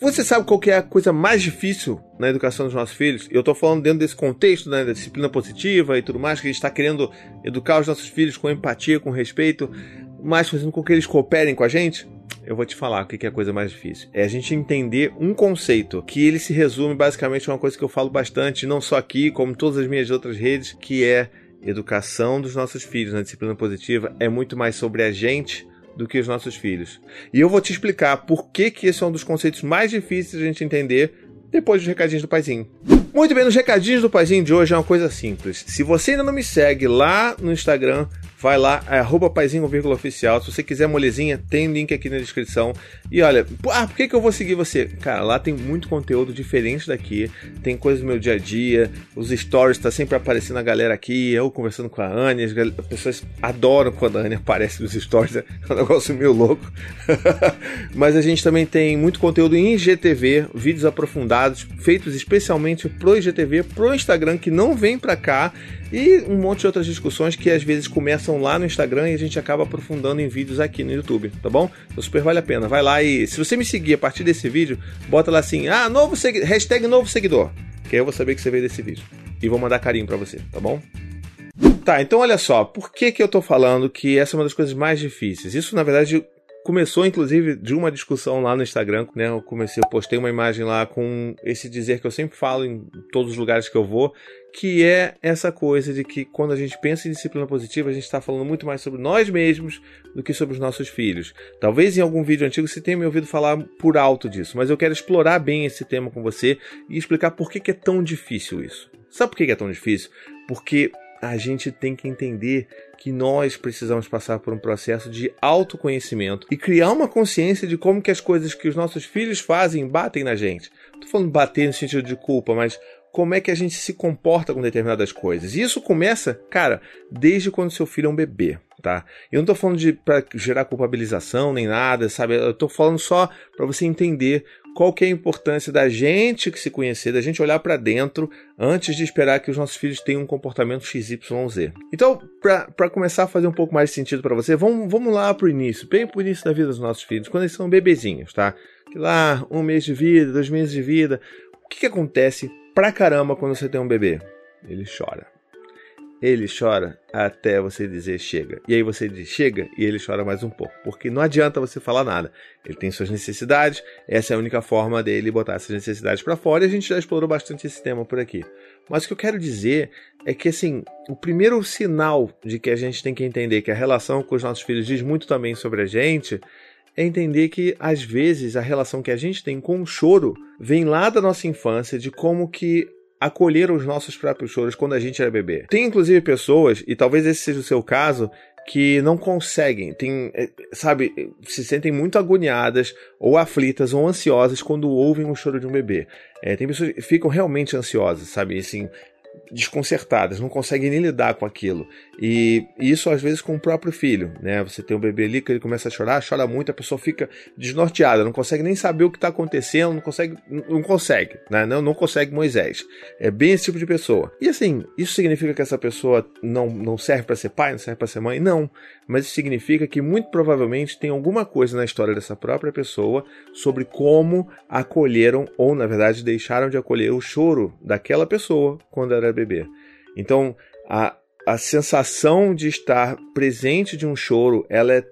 Você sabe qual que é a coisa mais difícil na educação dos nossos filhos? Eu estou falando dentro desse contexto, né, da disciplina positiva e tudo mais, que a gente está querendo educar os nossos filhos com empatia, com respeito, mas fazendo com que eles cooperem com a gente. Eu vou te falar o que é a coisa mais difícil. É a gente entender um conceito, que ele se resume basicamente a uma coisa que eu falo bastante, não só aqui, como em todas as minhas outras redes, que é educação dos nossos filhos na disciplina positiva é muito mais sobre a gente do que os nossos filhos. E eu vou te explicar por que esse é um dos conceitos mais difíceis de a gente entender depois dos recadinhos do paizinho. Muito bem, nos recadinhos do paizinho de hoje é uma coisa simples. Se você ainda não me segue lá no Instagram, vai lá, @paizinho_oficial. Se você quiser molezinha, tem link aqui na descrição. E olha, por que eu vou seguir você? Cara, lá tem muito conteúdo diferente daqui. Tem coisas do meu dia a dia, os stories, tá sempre aparecendo a galera aqui, eu conversando com a Anne, as pessoas adoram quando a Anne aparece nos stories, é um negócio meio louco. Mas a gente também tem muito conteúdo em IGTV, vídeos aprofundados, feitos especialmente pro IGTV, pro Instagram, que não vem pra cá, e um monte de outras discussões que às vezes começam lá no Instagram e a gente acaba aprofundando em vídeos aqui no YouTube, tá bom? Então super vale a pena, vai lá e se você me seguir a partir desse vídeo, bota lá assim, #novo seguidor, que aí eu vou saber que você veio desse vídeo e vou mandar carinho pra você, tá bom? Tá, então olha só, por que eu tô falando que essa é uma das coisas mais difíceis? Isso na verdade começou, inclusive, de uma discussão lá no Instagram, né? Eu postei uma imagem lá com esse dizer que eu sempre falo em todos os lugares que eu vou, que é essa coisa de que quando a gente pensa em disciplina positiva, a gente está falando muito mais sobre nós mesmos do que sobre os nossos filhos. Talvez em algum vídeo antigo você tenha me ouvido falar por alto disso, mas eu quero explorar bem esse tema com você e explicar por que é tão difícil isso. Sabe por que é tão difícil? Porque a gente tem que entender que nós precisamos passar por um processo de autoconhecimento e criar uma consciência de como que as coisas que os nossos filhos fazem batem na gente. Não estou falando bater no sentido de culpa, mas como é que a gente se comporta com determinadas coisas. E isso começa, cara, desde quando seu filho é um bebê, tá? Eu não estou falando de para gerar culpabilização nem nada, sabe? Eu estou falando só para você entender qual que é a importância da gente que se conhecer, da gente olhar para dentro antes de esperar que os nossos filhos tenham um comportamento XYZ. Então, para começar a fazer um pouco mais de sentido para você, vamos lá pro início, bem pro início da vida dos nossos filhos, quando eles são bebezinhos, tá? Que lá, 1 mês de vida, 2 meses de vida. O que acontece pra caramba quando você tem um bebê? Ele chora. Ele chora até você dizer chega. E aí você diz chega e ele chora mais um pouco. Porque não adianta você falar nada. Ele tem suas necessidades. Essa é a única forma dele botar essas necessidades para fora. E a gente já explorou bastante esse tema por aqui. Mas o que eu quero dizer é que, assim, o primeiro sinal de que a gente tem que entender que a relação com os nossos filhos diz muito também sobre a gente é entender que, às vezes, a relação que a gente tem com o choro vem lá da nossa infância, de como que acolher os nossos próprios choros quando a gente era bebê. Tem, inclusive, pessoas, e talvez esse seja o seu caso, que não conseguem, se sentem muito agoniadas, ou aflitas, ou ansiosas quando ouvem o choro de um bebê. Tem pessoas que ficam realmente ansiosas, sabe, assim, desconcertadas, não conseguem nem lidar com aquilo. E isso, às vezes, com o próprio filho, né? Você tem um bebê ali que ele começa a chorar, chora muito, a pessoa fica desnorteada, não consegue nem saber o que está acontecendo, não consegue, né? Não consegue Moisés. É bem esse tipo de pessoa. E assim, isso significa que essa pessoa não serve para ser pai, não serve para ser mãe? Não. Mas isso significa que, muito provavelmente, tem alguma coisa na história dessa própria pessoa sobre como acolheram, ou, na verdade, deixaram de acolher o choro daquela pessoa quando era bebê. Então, a sensação de estar presente de um choro, ela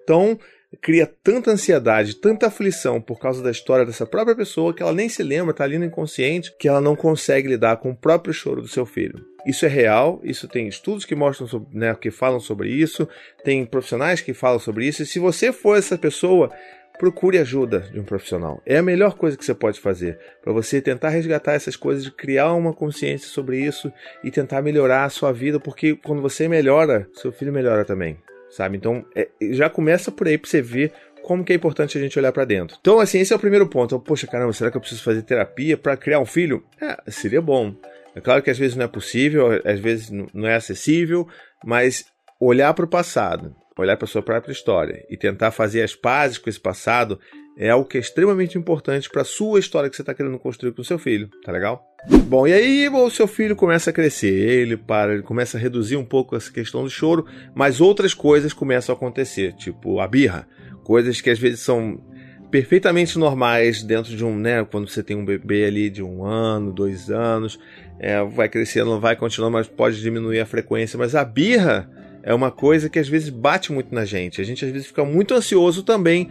cria tanta ansiedade, tanta aflição por causa da história dessa própria pessoa que ela nem se lembra, está ali no inconsciente, que ela não consegue lidar com o próprio choro do seu filho. Isso é real, isso tem estudos que mostram sobre, né, que falam sobre isso, tem profissionais que falam sobre isso, e se você for essa pessoa, procure ajuda de um profissional. É a melhor coisa que você pode fazer para você tentar resgatar essas coisas, criar uma consciência sobre isso e tentar melhorar a sua vida, porque quando você melhora, seu filho melhora também, sabe? Então, já começa por aí para você ver como que é importante a gente olhar para dentro. Então, assim, esse é o primeiro ponto. Poxa, caramba, será que eu preciso fazer terapia para criar um filho? Seria bom. É claro que às vezes não é possível, às vezes não é acessível, mas olhar para o passado, olhar para a sua própria história e tentar fazer as pazes com esse passado é algo que é extremamente importante para a sua história que você está querendo construir com o seu filho, tá legal? Bom, e aí o seu filho começa a crescer, ele começa a reduzir um pouco essa questão do choro, mas outras coisas começam a acontecer, tipo a birra, coisas que às vezes são perfeitamente normais dentro de um, né, quando você tem um bebê ali de 1 ano, 2 anos, vai crescendo, vai continuando, mas pode diminuir a frequência, mas a birra é uma coisa que às vezes bate muito na gente, a gente às vezes fica muito ansioso também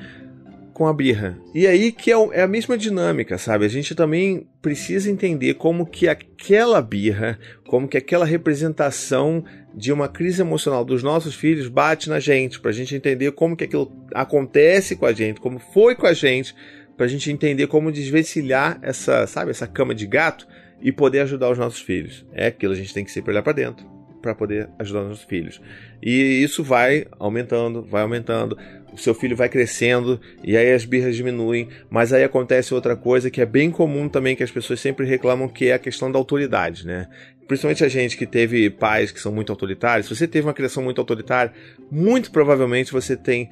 com a birra, e aí que é a mesma dinâmica, sabe, a gente também precisa entender como que aquela birra, como que aquela representação de uma crise emocional dos nossos filhos bate na gente, pra gente entender como que aquilo acontece com a gente, como foi com a gente, pra gente entender como desvencilhar essa, sabe, essa cama de gato e poder ajudar os nossos filhos, é aquilo, a gente tem que sempre olhar pra dentro para poder ajudar os nossos filhos. E isso vai aumentando, vai aumentando. O seu filho vai crescendo e aí as birras diminuem. Mas aí acontece outra coisa que é bem comum também, que as pessoas sempre reclamam, que é a questão da autoridade, né? Principalmente a gente que teve pais que são muito autoritários. Se você teve uma criação muito autoritária, muito provavelmente você tem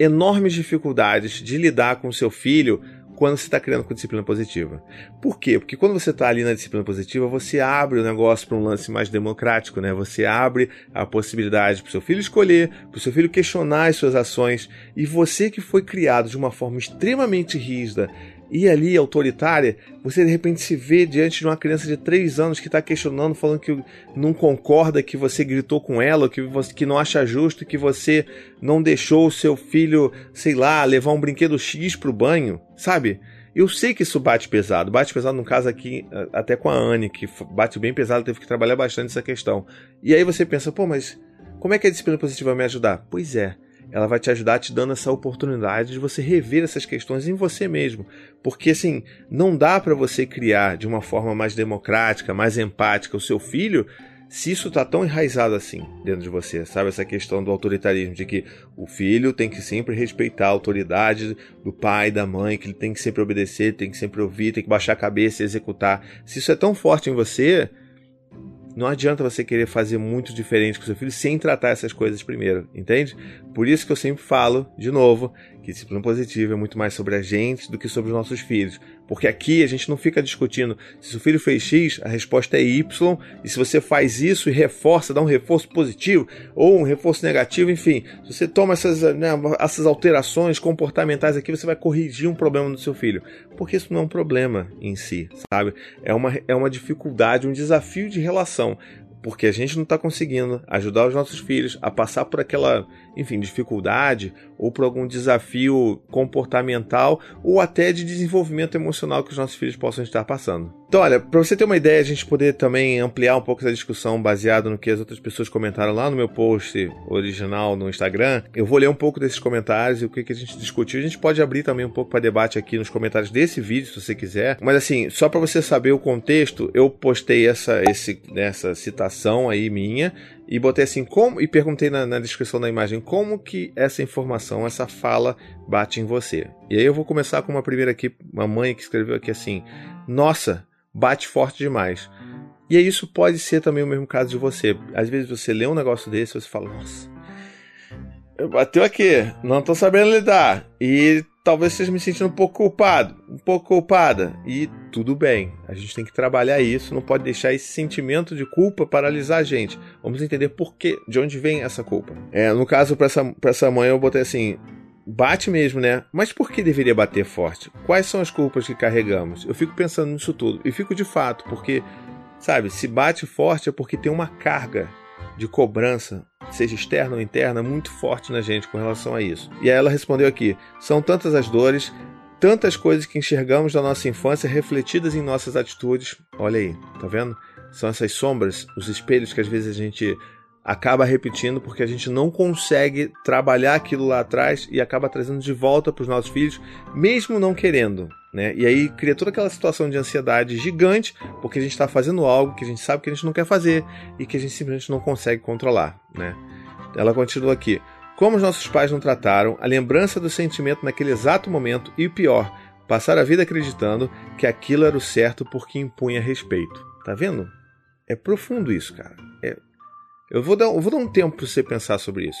enormes dificuldades de lidar com o seu filho quando você está criando com disciplina positiva. Por quê? Porque quando você está ali na disciplina positiva, você abre o negócio para um lance mais democrático, né? Você abre a possibilidade para o seu filho escolher, para o seu filho questionar as suas ações. E você que foi criado de uma forma extremamente rígida e ali autoritária, você de repente se vê diante de uma criança de 3 anos que está questionando, falando que não concorda, que você gritou com ela, que não acha justo, que você não deixou o seu filho, sei lá, levar um brinquedo X pro banho, sabe? Eu sei que isso bate pesado no caso aqui, até com a Anne, que bate bem pesado, teve que trabalhar bastante essa questão. E aí você pensa, pô, mas como é que a disciplina positiva vai me ajudar? Pois é. Ela vai te ajudar te dando essa oportunidade de você rever essas questões em você mesmo. Porque, assim, não dá para você criar de uma forma mais democrática, mais empática o seu filho, se isso tá tão enraizado assim dentro de você, sabe? Essa questão do autoritarismo, de que o filho tem que sempre respeitar a autoridade do pai, da mãe, que ele tem que sempre obedecer, tem que sempre ouvir, tem que baixar a cabeça e executar. Se isso é tão forte em você, não adianta você querer fazer muito diferente com seu filho sem tratar essas coisas primeiro, entende? Por isso que eu sempre falo, de novo, que disciplina positiva é muito mais sobre a gente do que sobre os nossos filhos. Porque aqui a gente não fica discutindo se o filho fez X, a resposta é Y, e se você faz isso e reforça, dá um reforço positivo ou um reforço negativo, enfim. Se você toma essas, né, essas alterações comportamentais aqui, você vai corrigir um problema do seu filho. Porque isso não é um problema em si, sabe? É uma dificuldade, um desafio de relação. Porque a gente não está conseguindo ajudar os nossos filhos a passar por aquela, enfim, dificuldade ou por algum desafio comportamental ou até de desenvolvimento emocional que os nossos filhos possam estar passando. Então, olha, para você ter uma ideia, a gente poder também ampliar um pouco essa discussão baseado no que as outras pessoas comentaram lá no meu post original no Instagram, eu vou ler um pouco desses comentários e o que a gente discutiu. A gente pode abrir também um pouco para debate aqui nos comentários desse vídeo, se você quiser. Mas assim, só para você saber o contexto, eu postei essa citação aí minha e botei assim, como, e perguntei na descrição da imagem, como que essa informação, essa fala bate em você. E aí eu vou começar com uma primeira aqui, uma mãe que escreveu aqui assim, nossa, bate forte demais. E aí isso pode ser também o mesmo caso de você. Às vezes você lê um negócio desse e você fala, nossa, bateu aqui, não tô sabendo lidar. E talvez esteja me sentindo um pouco culpado, um pouco culpada. E tudo bem, a gente tem que trabalhar isso, não pode deixar esse sentimento de culpa paralisar a gente. Vamos entender por quê, de onde vem essa culpa. No caso, pra essa mãe, eu botei assim, bate mesmo, né? Mas por que deveria bater forte? Quais são as culpas que carregamos? Eu fico pensando nisso tudo. E fico de fato, porque, sabe, se bate forte é porque tem uma carga de cobrança, seja externa ou interna, muito forte na gente com relação a isso. E aí ela respondeu aqui, são tantas as dores, tantas coisas que enxergamos da nossa infância refletidas em nossas atitudes. Olha aí, tá vendo? São essas sombras, os espelhos que às vezes a gente acaba repetindo porque a gente não consegue trabalhar aquilo lá atrás e acaba trazendo de volta para os nossos filhos, mesmo não querendo, né? E aí cria toda aquela situação de ansiedade gigante porque a gente está fazendo algo que a gente sabe que a gente não quer fazer e que a gente simplesmente não consegue controlar, né? Ela continua aqui. Como os nossos pais não trataram, a lembrança do sentimento naquele exato momento e pior, passar a vida acreditando que aquilo era o certo porque impunha respeito. Tá vendo? É profundo isso, cara. Eu vou dar um tempo para você pensar sobre isso.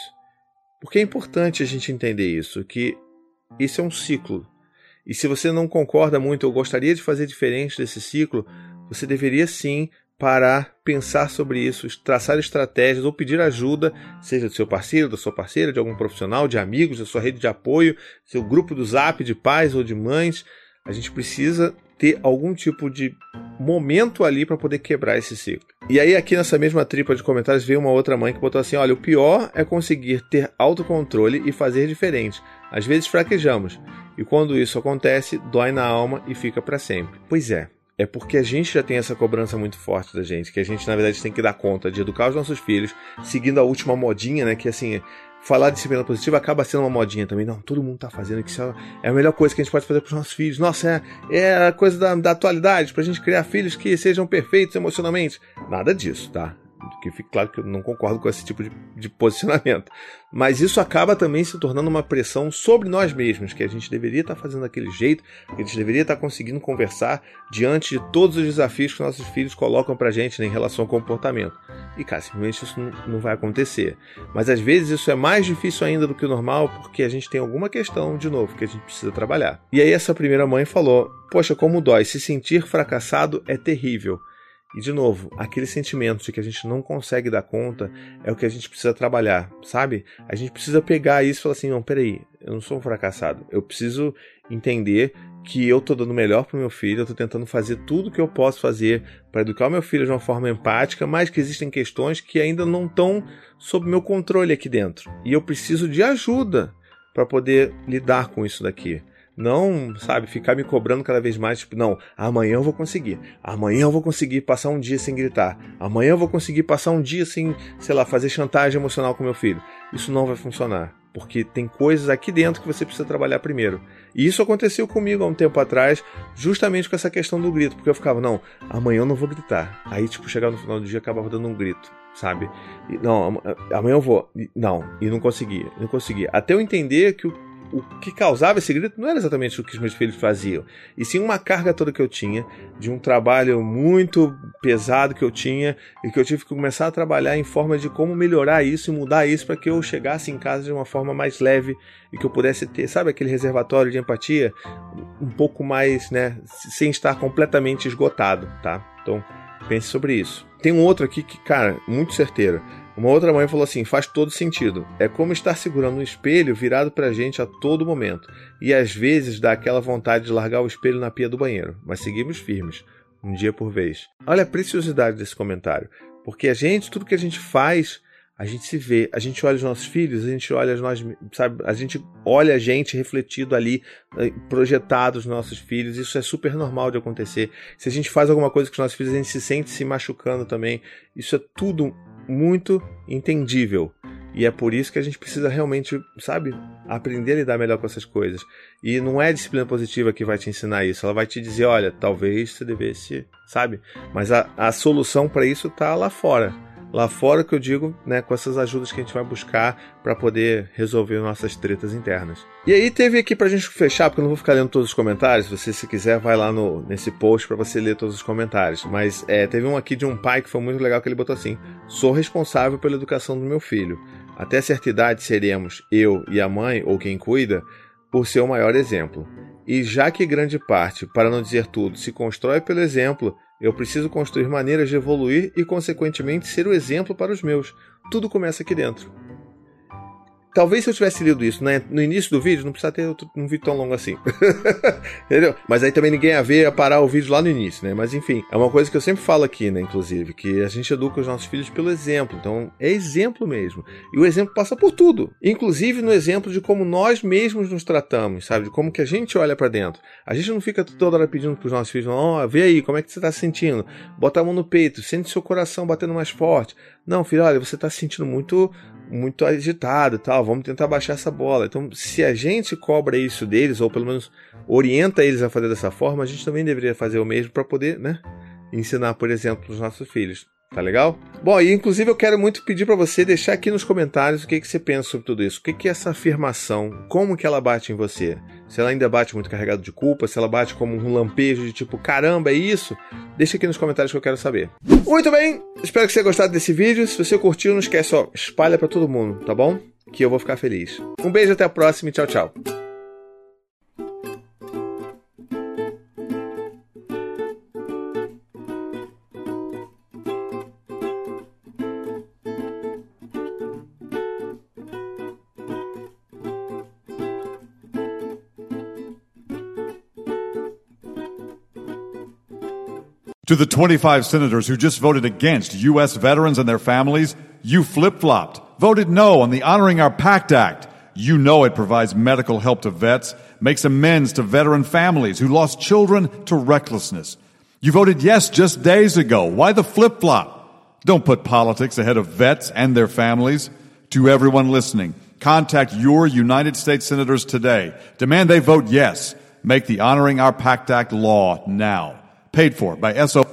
Porque é importante a gente entender isso, que isso é um ciclo. E se você não concorda muito, eu gostaria de fazer diferente desse ciclo, você deveria sim parar, pensar sobre isso, traçar estratégias ou pedir ajuda, seja do seu parceiro, da sua parceira, de algum profissional, de amigos, da sua rede de apoio, seu grupo do Zap de pais ou de mães. A gente precisa ter algum tipo de momento ali para poder quebrar esse ciclo. E aí aqui nessa mesma tripa de comentários veio uma outra mãe que botou assim, olha, o pior é conseguir ter autocontrole e fazer diferente. Às vezes fraquejamos, e quando isso acontece, dói na alma e fica para sempre. Pois é. É porque a gente já tem essa cobrança muito forte da gente, que a gente, na verdade, tem que dar conta de educar os nossos filhos, seguindo a última modinha, né, que assim, falar de disciplina positiva acaba sendo uma modinha também. Não, todo mundo tá fazendo, que isso é a melhor coisa que a gente pode fazer pros nossos filhos. Nossa, é a coisa da atualidade, pra gente criar filhos que sejam perfeitos emocionalmente. Nada disso, tá? Que fique claro que eu não concordo com esse tipo de posicionamento, mas isso acaba também se tornando uma pressão sobre nós mesmos, que a gente deveria estar fazendo daquele jeito, que a gente deveria estar conseguindo conversar diante de todos os desafios que nossos filhos colocam pra gente, né, em relação ao comportamento. E cara, simplesmente isso não vai acontecer, mas às vezes isso é mais difícil ainda do que o normal, porque a gente tem alguma questão, de novo, que a gente precisa trabalhar. E aí essa primeira mãe falou, poxa, como dói, se sentir fracassado é terrível. E de novo, aquele sentimento de que a gente não consegue dar conta é o que a gente precisa trabalhar, sabe? A gente precisa pegar isso e falar assim, não, peraí, eu não sou um fracassado, eu preciso entender que eu tô dando o melhor pro meu filho, eu tô tentando fazer tudo que eu posso fazer para educar o meu filho de uma forma empática, mas que existem questões que ainda não estão sob meu controle aqui dentro. E eu preciso de ajuda para poder lidar com isso daqui. Não, sabe, ficar me cobrando cada vez mais, tipo, não, amanhã eu vou conseguir passar um dia sem gritar, amanhã eu vou conseguir passar um dia sem, sei lá, fazer chantagem emocional com meu filho. Isso não vai funcionar, porque tem coisas aqui dentro que você precisa trabalhar primeiro. E isso aconteceu comigo há um tempo atrás, justamente com essa questão do grito, porque eu ficava, não, amanhã eu não vou gritar. Aí, tipo, chegava no final do dia, acabava dando um grito, sabe? E, não, amanhã eu vou. E, não, e não conseguia. Até eu entender que o que causava esse grito não era exatamente o que os meus filhos faziam, e sim uma carga toda que eu tinha, de um trabalho muito pesado que eu tinha, e que eu tive que começar a trabalhar em forma de como melhorar isso e mudar isso para que eu chegasse em casa de uma forma mais leve e que eu pudesse ter, sabe, aquele reservatório de empatia um pouco mais, né, sem estar completamente esgotado, tá? Então, pense sobre isso. Tem um outro aqui que, cara, muito certeiro. Uma outra mãe falou assim, faz todo sentido. É como estar segurando um espelho virado pra gente a todo momento. E às vezes dá aquela vontade de largar o espelho na pia do banheiro. Mas seguimos firmes, um dia por vez. Olha a preciosidade desse comentário. Porque a gente, tudo que a gente faz, a gente se vê. A gente olha os nossos filhos, a gente olha nós, sabe? A gente olha a gente refletido ali, projetado os nossos filhos. Isso é super normal de acontecer. Se a gente faz alguma coisa com os nossos filhos, a gente se sente se machucando também. Isso é tudo muito entendível, e é por isso que a gente precisa realmente, sabe, aprender a lidar melhor com essas coisas. E não é a disciplina positiva que vai te ensinar isso, ela vai te dizer, olha, talvez você devesse, sabe, mas a solução para isso tá lá fora. Lá fora que eu digo, né, com essas ajudas que a gente vai buscar para poder resolver nossas tretas internas. E aí teve aqui pra gente fechar, porque eu não vou ficar lendo todos os comentários, você se quiser vai lá nesse post para você ler todos os comentários, mas teve um aqui de um pai que foi muito legal, que ele botou assim, sou responsável pela educação do meu filho, até certa idade seremos eu e a mãe, ou quem cuida, por ser o maior exemplo. E já que grande parte, para não dizer tudo, se constrói pelo exemplo, eu preciso construir maneiras de evoluir e, consequentemente, ser o exemplo para os meus. Tudo começa aqui dentro. Talvez se eu tivesse lido isso, né, no início do vídeo, não precisava ter um vídeo tão longo assim. Entendeu? Mas aí também ninguém ia parar o vídeo lá no início, né? Mas enfim, é uma coisa que eu sempre falo aqui, né, inclusive, que a gente educa os nossos filhos pelo exemplo. Então, é exemplo mesmo. E o exemplo passa por tudo. Inclusive no exemplo de como nós mesmos nos tratamos, sabe? De como que a gente olha pra dentro. A gente não fica toda hora pedindo pros nossos filhos, ó, vê aí, como é que você tá se sentindo? Bota a mão no peito, sente seu coração batendo mais forte. Não, filho, olha, você tá se sentindo muito agitado e tal, vamos tentar baixar essa bola. Então, se a gente cobra isso deles, ou pelo menos orienta eles a fazer dessa forma, a gente também deveria fazer o mesmo para poder, né, ensinar, por exemplo, os nossos filhos. Tá legal? Bom, e inclusive eu quero muito pedir para você deixar aqui nos comentários o que você pensa sobre tudo isso. O que é essa afirmação? Como que ela bate em você? Se ela ainda bate muito carregado de culpa, se ela bate como um lampejo de tipo, caramba, é isso? Deixa aqui nos comentários que eu quero saber. Muito bem, espero que você tenha gostado desse vídeo. Se você curtiu, não esquece, ó, espalha para todo mundo, tá bom? Que eu vou ficar feliz. Um beijo, até a próxima e tchau, tchau. To the 25 senators who just voted against U.S. veterans and their families, you flip-flopped, voted no on the Honoring Our Pact Act. You know it provides medical help to vets, makes amends to veteran families who lost children to recklessness. You voted yes just days ago. Why the flip-flop? Don't put politics ahead of vets and their families. To everyone listening, contact your United States senators today. Demand they vote yes. Make the Honoring Our Pact Act law now. Paid for by SO.